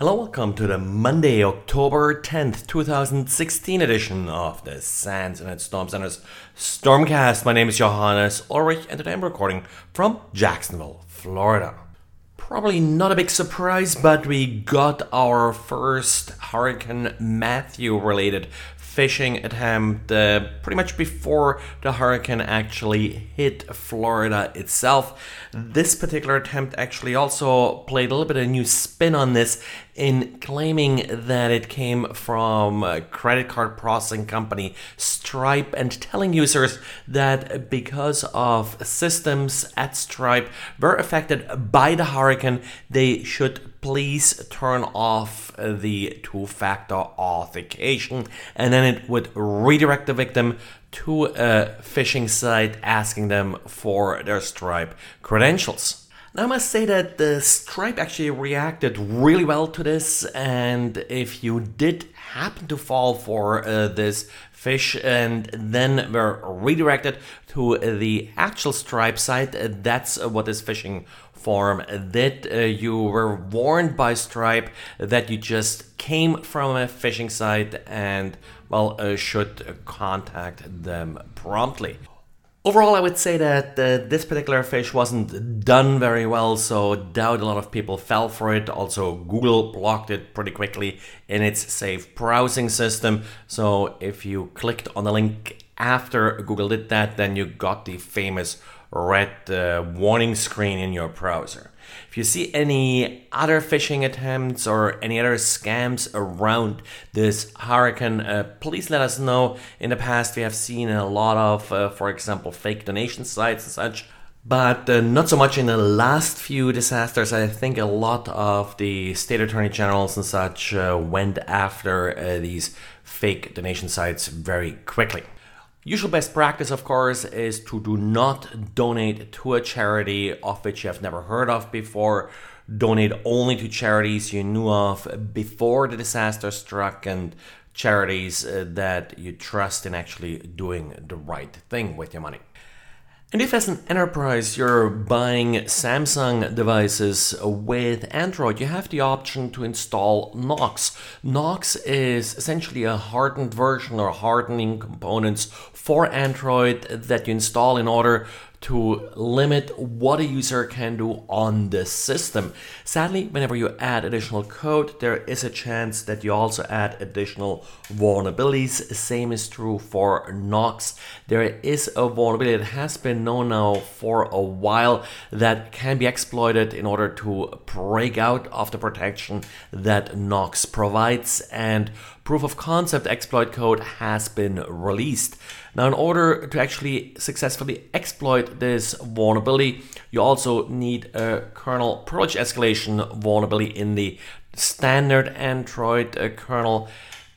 Hello, welcome to the Monday, October 10th, 2016 edition of the Sands and Storm Center's Stormcast. My name is Johannes Ulrich and today I'm recording from Jacksonville, Florida. Probably not a big surprise, but we got our first Hurricane Matthew related phishing attempt pretty much before the hurricane actually hit Florida itself. This particular attempt actually also played a little bit of a new spin on this in claiming that it came from a credit card processing company Stripe and telling users that because of systems at Stripe were affected by the hurricane, they should please turn off the two-factor authentication, and then it would redirect the victim to a phishing site asking them for their Stripe credentials. Now I must say that the Stripe actually reacted really well to this, and if you did happen to fall for this fish and then were redirected to the actual Stripe site, that's what this phishing form did. You were warned by Stripe that you just came from a phishing site and should contact them promptly. Overall, I would say that this particular phish wasn't done very well, so doubt a lot of people fell for it. Also, Google blocked it pretty quickly in its safe browsing system. So if you clicked on the link after Google did that, then you got the famous red warning screen in your browser. If you see any other phishing attempts or any other scams around this hurricane, please let us know. In the past, we have seen a lot of, for example, fake donation sites and such, but not so much in the last few disasters. I think a lot of the state attorney generals and such went after these fake donation sites very quickly. Usual best practice, of course, is to do not donate to a charity of which you have never heard of before. Donate only to charities you knew of before the disaster struck and charities that you trust in actually doing the right thing with your money. And if as an enterprise you're buying Samsung devices with Android, you have the option to install Knox. Knox is essentially a hardened version or hardening components for Android that you install in order to limit what a user can do on the system. Sadly, whenever you add additional code, there is a chance that you also add additional vulnerabilities. Same is true for Knox. There is a vulnerability that has been known now for a while that can be exploited in order to break out of the protection that Knox provides, and proof of concept exploit code has been released. Now, in order to actually successfully exploit this vulnerability, you also need a kernel privilege escalation vulnerability in the standard Android kernel.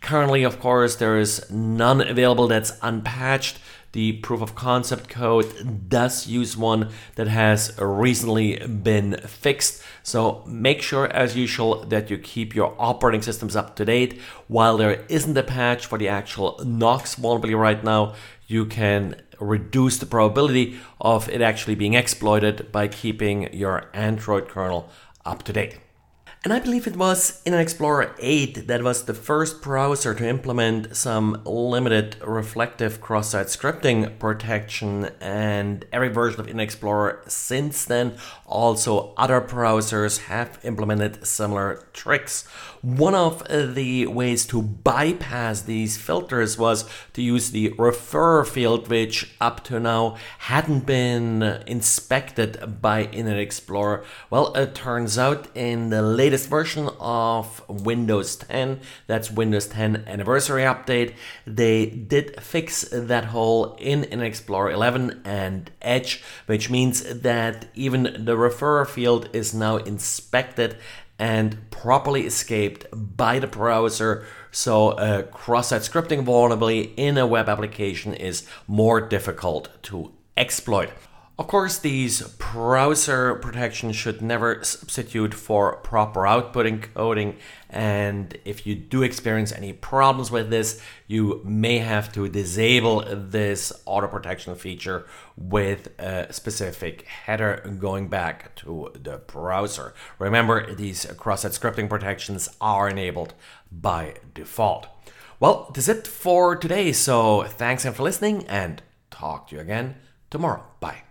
Currently, of course, there is none available that's unpatched. The proof of concept code does use one that has recently been fixed. So make sure, as usual, that you keep your operating systems up to date. While there isn't a patch for the actual Knox vulnerability right now, you can reduce the probability of it actually being exploited by keeping your Android kernel up to date. And I believe it was Internet Explorer 8 that was the first browser to implement some limited reflective cross-site scripting protection, and every version of Internet Explorer since then, also other browsers have implemented similar tricks. One of the ways to bypass these filters was to use the refer field, which up to now hadn't been inspected by Internet Explorer. Well, it turns out in the latest version of Windows 10, that's Windows 10 Anniversary Update, they did fix that hole in Internet Explorer 11 and Edge, which means that even the referrer field is now inspected and properly escaped by the browser, so a cross-site scripting vulnerability in a web application is more difficult to exploit. Of course, these browser protections should never substitute for proper outputting coding, and if you do experience any problems with this, you may have to disable this auto protection feature with a specific header going back to the browser. Remember, these cross-site scripting protections are enabled by default. Well, that's it for today, so thanks again for listening, and talk to you again tomorrow. Bye.